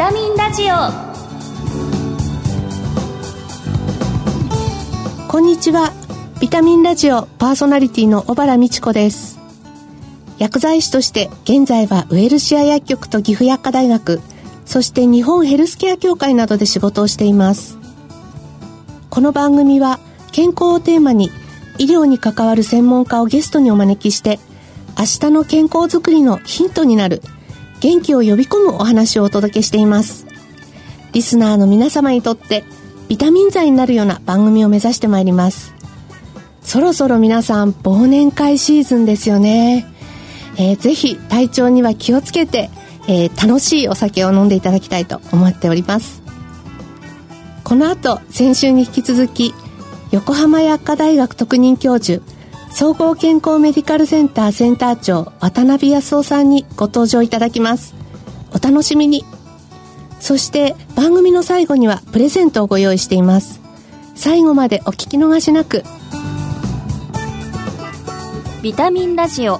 タミンラジオ。こんにちは。ビタミンラジオパーソナリティの小原美智子です。薬剤師として現在はウエルシア薬局と岐阜薬科大学、そして日本ヘルスケア協会などで仕事をしています。この番組は健康をテーマに医療に関わる専門家をゲストにお招きして、明日の健康づくりのヒントになる元気を呼び込むお話をお届けしています。リスナーの皆様にとってビタミン剤になるような番組を目指してまいります。そろそろ皆さん忘年会シーズンですよね。ぜひ体調には気をつけて、楽しいお酒を飲んでいただきたいと思っております。この後、先週に引き続き横浜薬科大学特任教授、総合健康メディカルセンターセンター長渡辺康夫さんにご登場いただきます。お楽しみに。そして番組の最後にはプレゼントをご用意しています。最後までお聞き逃しなく。ビタミンラジオ。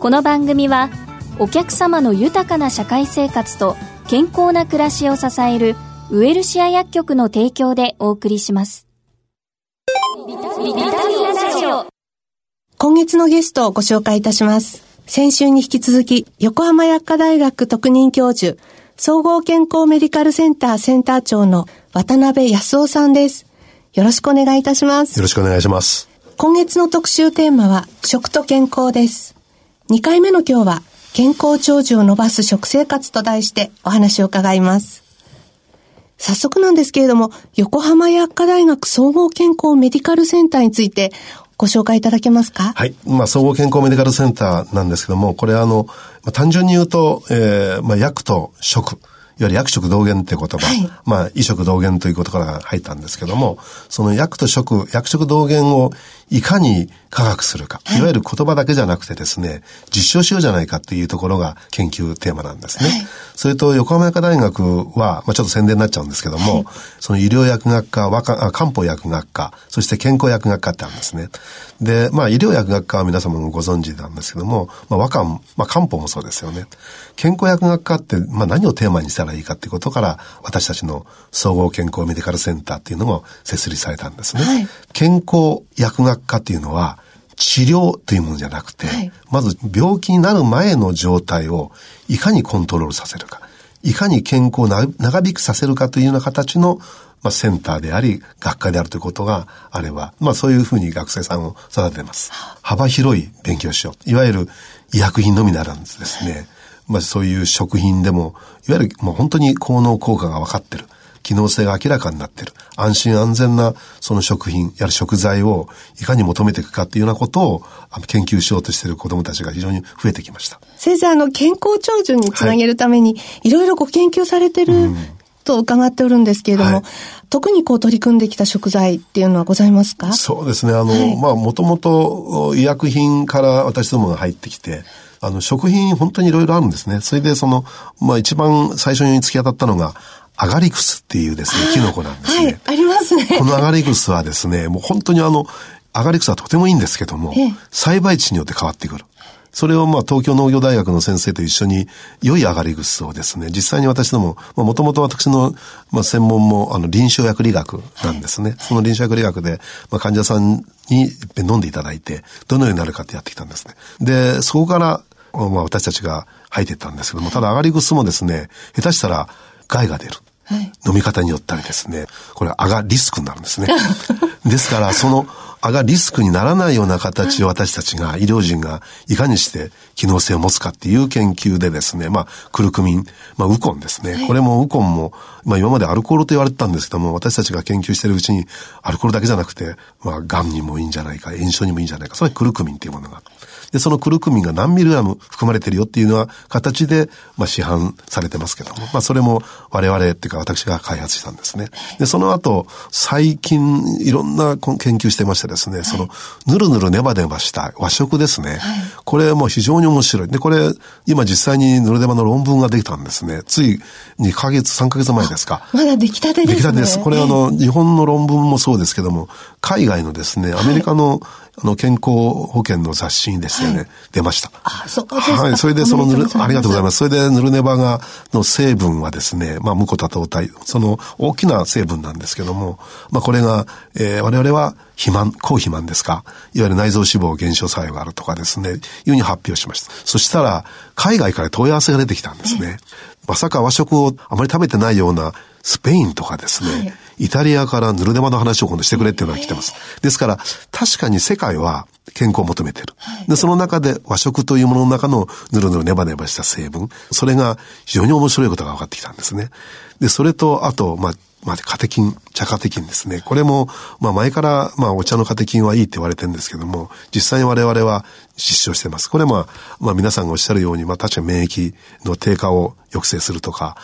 この番組はお客様の豊かな社会生活と健康な暮らしを支えるウエルシア薬局の提供でお送りします。ビタミンラジオ。今月のゲストをご紹介いたします。先週に引き続き横浜薬科大学特任教授、総合健康メディカルセンターセンター長の渡辺康夫さんです。よろしくお願いいたします。よろしくお願いします。今月の特集テーマは食と健康です。2回目の今日は健康長寿を伸ばす食生活と題してお話を伺います。早速なんですけれども、横浜薬科大学総合健康メディカルセンターについてご紹介いただけますか？はい。総合健康メディカルセンターなんですけども、これ単純に言うと、薬と食、いわゆる薬食同源って言葉、はい、医食同源という言葉が入ったんですけども、その薬と食、薬食同源をいかに科学するか、はい、いわゆる言葉だけじゃなくてですね、実証しようじゃないかっていうところが研究テーマなんですね。はい、それと横浜薬科大学は、ちょっと宣伝になっちゃうんですけども、はい、その医療薬学科、漢方薬学科、そして健康薬学科ってあるんですね。で、医療薬学科は皆様もご存知なんですけども、漢方もそうですよね。健康薬学科って、何をテーマにしたらいいかってことから、私たちの総合健康メディカルセンターっていうのも設立されたんですね。はい、健康薬学科っていうのは、治療というものじゃなくて、はい、まず病気になる前の状態をいかにコントロールさせるか、いかに健康を長引くさせるかというような形の、センターであり学科であるということがあれば、そういうふうに学生さんを育てます。幅広い勉強しよう、いわゆる医薬品のみならんですね、そういう食品でもいわゆる本当に効能効果が分かってる、機能性が明らかになっている、安心安全なその食品や食材をいかに求めていくかというようなことを研究しようとしている子どもたちが非常に増えてきました。先生、健康長寿につなげるために、はい、いろいろご研究されてる、と伺っておるんですけれども、はい、特に取り組んできた食材っていうのはございますか？そうですね、もともと医薬品から私どもが入ってきて、食品本当にいろいろあるんですね。それで一番最初に突き当たったのがアガリクスっていうですね、キノコなんですね。はい、ありますね。このアガリクスはですね、もう本当にアガリクスはとてもいいんですけども、栽培地によって変わってくる。それを東京農業大学の先生と一緒に良いアガリクスをですね、実際に私ども、もともと私の専門も臨床薬理学なんですね。はい、その臨床薬理学で、患者さんに飲んでいただいて、どのようになるかってやってきたんですね。で、そこから、私たちが入っていったんですけども、ただアガリクスもですね、下手したら害が出る。はい、飲み方によったりですね、これアガリスクになるんですね。ですからそのアガリスクにならないような形を私たちが、医療人がいかにして機能性を持つかっていう研究でですね、クルクミン、ウコンですね、はい、これもウコンも、今までアルコールと言われてたんですけども、私たちが研究しているうちにアルコールだけじゃなくて、癌にもいいんじゃないか、炎症にもいいんじゃないか、それはクルクミンっていうものが、でそのクルクミンが何ミリグラム含まれてるよっていうのは形で市販されてますけども、それも我々っていうか私が開発したんですね。でその後最近いろんな研究してましてですね、そのぬるぬるネバネバした和食ですね、はい、これも非常に面白い。でこれ今実際にぬるネバの論文ができたんですね。つい2ヶ月3ヶ月前ですか。まだ出来たてですね。出来たてです。これ日本の論文もそうですけども、海外のですね、アメリカの、健康保険の雑誌にですね、はい、出ました。あ、そうですか。はい。それでそのありがとうございます。それでヌルネバがの成分はですね、まあ無固多糖体、その大きな成分なんですけども、まあこれが、我々は肥満、高肥満ですか、いわゆる内臓脂肪減少作用があるとかですね、いうふうに発表しました。そしたら海外から問い合わせが出てきたんですね。まさか和食をあまり食べてないようなスペインとかですね、はい、イタリアからヌルネバの話を今度してくれっていうのが来てます。ですから確かに世界は健康を求めてる。で、その中で和食というものの中のヌルヌルネバネバした成分、それが非常に面白いことが分かってきたんですね。で、それとあと、まあ、カテキン、茶カテキンですね。これも、まあ前から、まあお茶のカテキンはいいって言われてるんですけども、実際に我々は実証してます。これはまあ皆さんがおっしゃるように、まあ確かに免疫の低下を抑制するとか、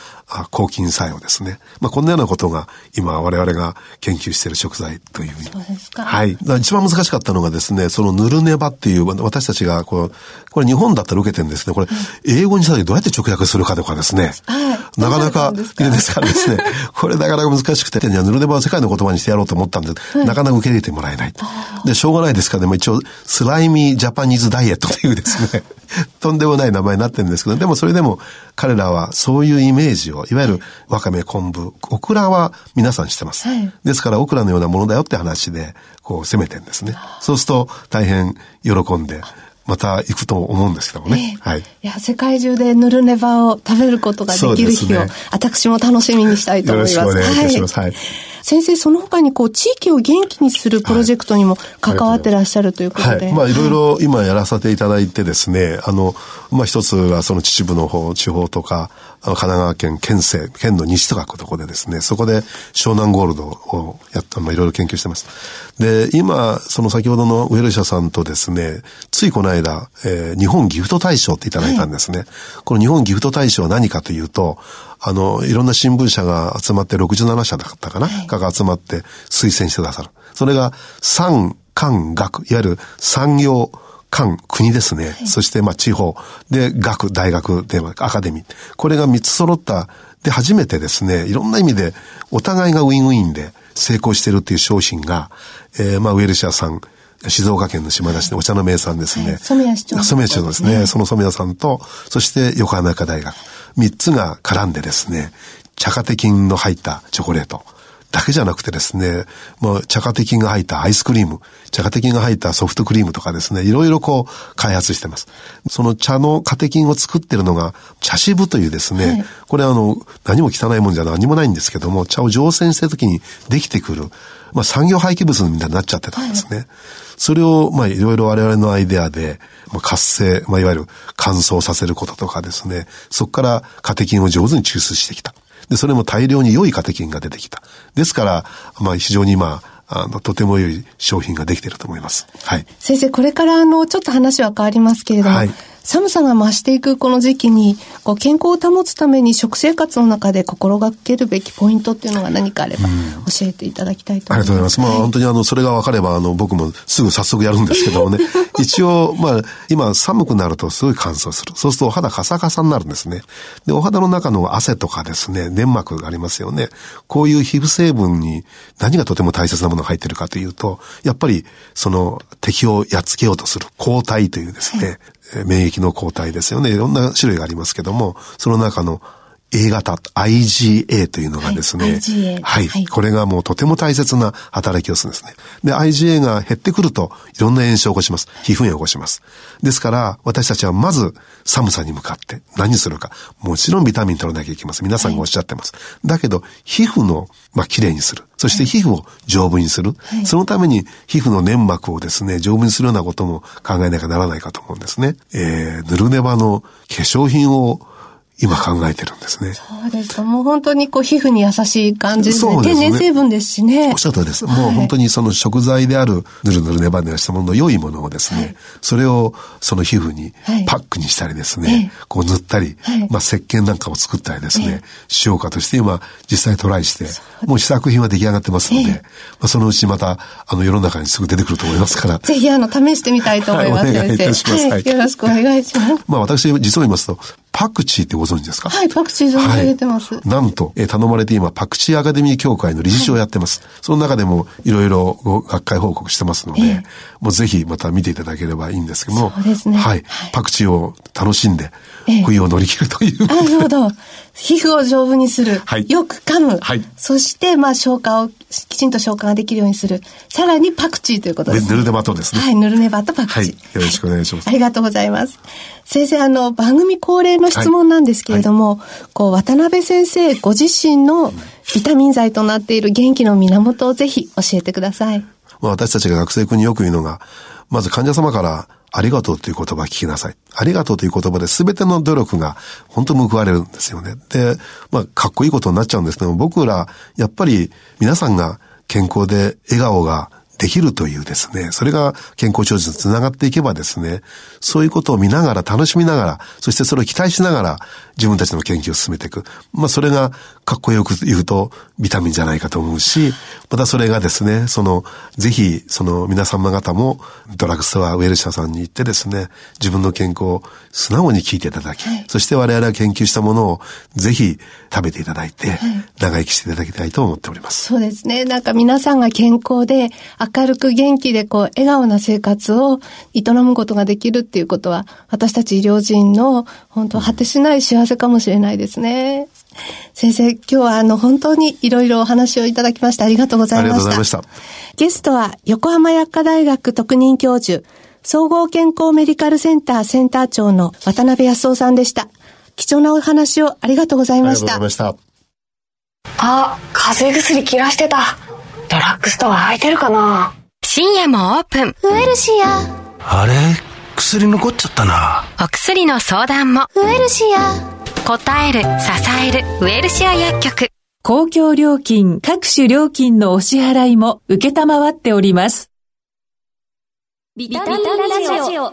抗菌作用ですね。まあこんなようなことが今我々が研究している食材というふうに。そうですか。はい。一番難しかったのがですね、そのヌルネバっていう私たちがこれ日本だったら受けてるんですけど、これ英語にした時どうやって直訳するかとかですね。はい。なかなか、ですからですね。これだから難しくて、ヌルネバを世界の言葉にしてやろうと思ったんで、なかなか受け入れてもらえない。で、しょうがないですからね、まあ、一応、スライミージャパニーズダイエットというですね、とんでもない名前になってるんですけど、でもそれでも彼らはそういうイメージを、いわゆるわかめ、昆布、オクラは皆さんしてます。ですから、オクラのようなものだよって話で、こう、攻めてるんですね。そうすると、大変喜んで、また行くと思うんですけどもね。はい。いや、世界中でヌルネバを食べることができる日を、私も楽しみにしたいと思います。よろしくお願いいたします。はい。先生、その他に地域を元気にするプロジェクトにも関わってらっしゃるということで。はい。まあ、いろいろ今やらせていただいてですね、まあ、一つはその秩父の方、地方とか、神奈川県県西、県の西とかとこでですね、そこで湘南ゴールドをやった、まあ、いろいろ研究してます。で、今、その先ほどのウェルシャさんとですね、ついこの間、日本ギフト大賞っていただいたんですね。はい、この日本ギフト大賞は何かというと、いろんな新聞社が集まって67社だったかな、はい、が集まって推薦してくださる。それが産官学、いわゆる産業官国ですね。はい、そしてまあ地方で学大学でアカデミー、これが3つ揃ったで初めてですね、いろんな意味でお互いがウィンウィンで成功してるっていう商品が、まあウェルシアさん、静岡県の島田市でお茶の名産ですね。はい、染谷市長。染谷市長ですね。その染谷さんと、そして横浜医科大学。3つが絡んでですね、茶カテキンの入ったチョコレートだけじゃなくてですね、もう茶カテキンが入ったアイスクリーム、茶カテキンが入ったソフトクリームとかですね、いろいろ開発してます。その茶のカテキンを作ってるのが茶渋というですね、はい、これ何も汚いもんじゃ何もないんですけども、茶を蒸染してる時にできてくる、まあ産業廃棄物みたいになっちゃってたんですね。はい、それをまあいろいろ我々のアイデアで、活性、まあいわゆる乾燥させることとかですね、そこからカテキンを上手に抽出してきた。で、それも大量に良いカテキンが出てきた。ですから、まあ非常に今、とても良い商品ができていると思います。はい。先生、これからちょっと話は変わりますけれども、はい、寒さが増していくこの時期に、健康を保つために食生活の中で心がけるべきポイントっていうのが何かあれば教えていただきたいと思います。ありがとうございます。まあ本当にそれが分かれば僕もすぐ早速やるんですけどもね。一応まあ今寒くなるとすごい乾燥する。そうするとお肌カサカサになるんですね。で、お肌の中の汗とかですね、粘膜がありますよね。こういう皮膚成分に何がとても大切なものが入っているかというと、やっぱりその敵をやっつけようとする抗体というですね、はい、免疫の抗体ですよね。いろんな種類がありますけども、その中の A 型、IGA というのがですね。はい、IGA。はい。これがもうとても大切な働きをするんですね。で、IGA が減ってくると、いろんな炎症を起こします。皮膚炎を起こします。ですから、私たちはまず寒さに向かって何するか。もちろんビタミン取らなきゃいけます。皆さんがおっしゃってます。はい、だけど、皮膚の、きれいにする。そして皮膚を丈夫にする。はい、そのために皮膚の粘膜をですね、丈夫にするようなことも考えなきゃならないかと思うんですね。ヌルネバの化粧品を今考えてるんですね。そうです。もう本当に皮膚に優しい感じですね。天然成分ですしね。おっしゃるとおりです。はい、もう本当にその食材であるぬるぬるネバネバしたものの良いものをですね、はい、それをその皮膚にパックにしたりですね、はい、塗ったり、はい、石鹸なんかを作ったりですね、はい、しようかとして今実際トライして、もう試作品は出来上がってますので、そのうちまた世の中にすぐ出てくると思いますから。ぜひ試してみたいと思います。はい、お願いいたします。はい、よろしくお願いします。まあ私実を言いますと、パクチーってご存知ですか？はい、パクチー存じ上げてます。はい、なんと、頼まれて今、パクチーアカデミー協会の理事長をやってます。はい、その中でも、いろいろ学会報告してますので、もうぜひまた見ていただければいいんですけども、そうですね。はい。パクチーを楽しんで、冬を乗り切るということで。なるほど。皮膚を丈夫にする。はい、よく噛む。はい、そして、消化を、きちんと消化ができるようにする。さらにパクチーということですね。で、ヌルネバとですね。はい、ヌルネバとパクチー。はい、よろしくお願いします。はい、ありがとうございます。先生、番組恒例の質問なんですけれども、渡辺先生ご自身のビタミン剤となっている元気の源をぜひ教えてください。私たちが学生君によく言うのが、まず患者様からありがとうという言葉聞きなさい。ありがとうという言葉で全ての努力が本当に報われるんですよね。で、かっこいいことになっちゃうんですけども、僕らやっぱり皆さんが健康で笑顔ができるというですね、それが健康長寿につながっていけばですね、そういうことを見ながら、楽しみながら、そしてそれを期待しながら自分たちの研究を進めていく。それがかっこよく言うとビタミンじゃないかと思うし、またそれがですね、ぜひ皆様方もドラッグストア、ウェルシャさんに行ってですね、自分の健康を素直に聞いていただき、そして我々が研究したものをぜひ食べていただいて、長生きしていただきたいと思っております。そうですね。皆さんが健康で、明るく元気で笑顔な生活を営むことができるっていうことは、私たち医療人の本当果てしない幸せかもしれないですね。先生、今日は本当にいろいろお話をいただきましてありがとうございました。ありがとうございました。ゲストは横浜薬科大学特任教授、総合健康メディカルセンター長の渡辺康夫さんでした。貴重なお話をありがとうございました。ありがとうございました。あ、風邪薬切らしてた。ドラッグストア空いてるかな。深夜もオープン。ウエルシア。あれ、薬残っちゃったな。お薬の相談もウエルシア。答える、支える、ウエルシア薬局。公共料金、各種料金のお支払いも受けたまわっております。ビタミンラジオ。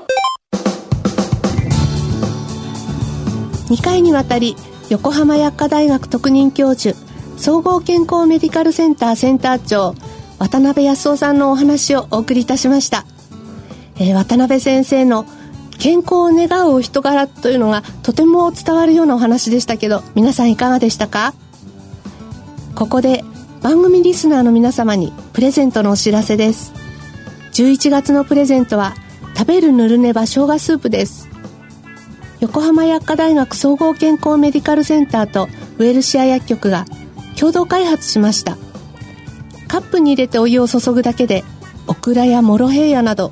2回にわたり、横浜薬科大学特任教授、総合健康メディカルセンター長、渡辺康夫さんのお話をお送りいたしました。渡辺先生の健康を願うお人柄というのがとても伝わるようなお話でしたけど、皆さんいかがでしたか？ここで番組リスナーの皆様にプレゼントのお知らせです。11月のプレゼントは食べるぬるねば生姜スープです。横浜薬科大学総合健康メディカルセンターとウェルシア薬局が共同開発しました。カップに入れてお湯を注ぐだけで、オクラやモロヘイヤなど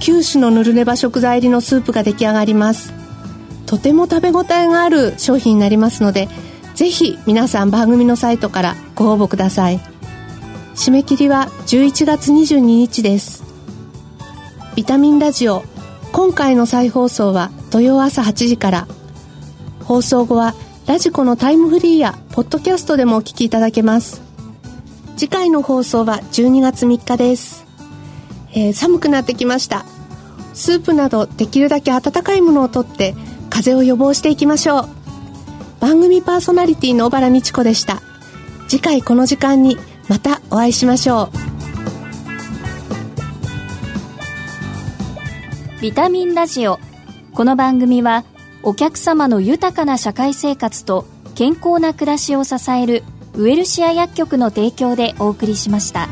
9種のぬるねば食材入りのスープが出来上がります。とても食べ応えがある商品になりますので、ぜひ皆さん番組のサイトからご応募ください。締め切りは11月22日です。ビタミンラジオ、今回の再放送は土曜朝8時から。放送後はラジコのタイムフリーやポッドキャストでもお聞きいただけます。次回の放送は12月3日です。寒くなってきました。スープなどできるだけ温かいものをとって風邪を予防していきましょう。番組パーソナリティの小原美智子でした。次回この時間にまたお会いしましょう。ビタミンラジオ。この番組はお客様の豊かな社会生活と健康な暮らしを支えるウエルシア薬局の提供でお送りしました。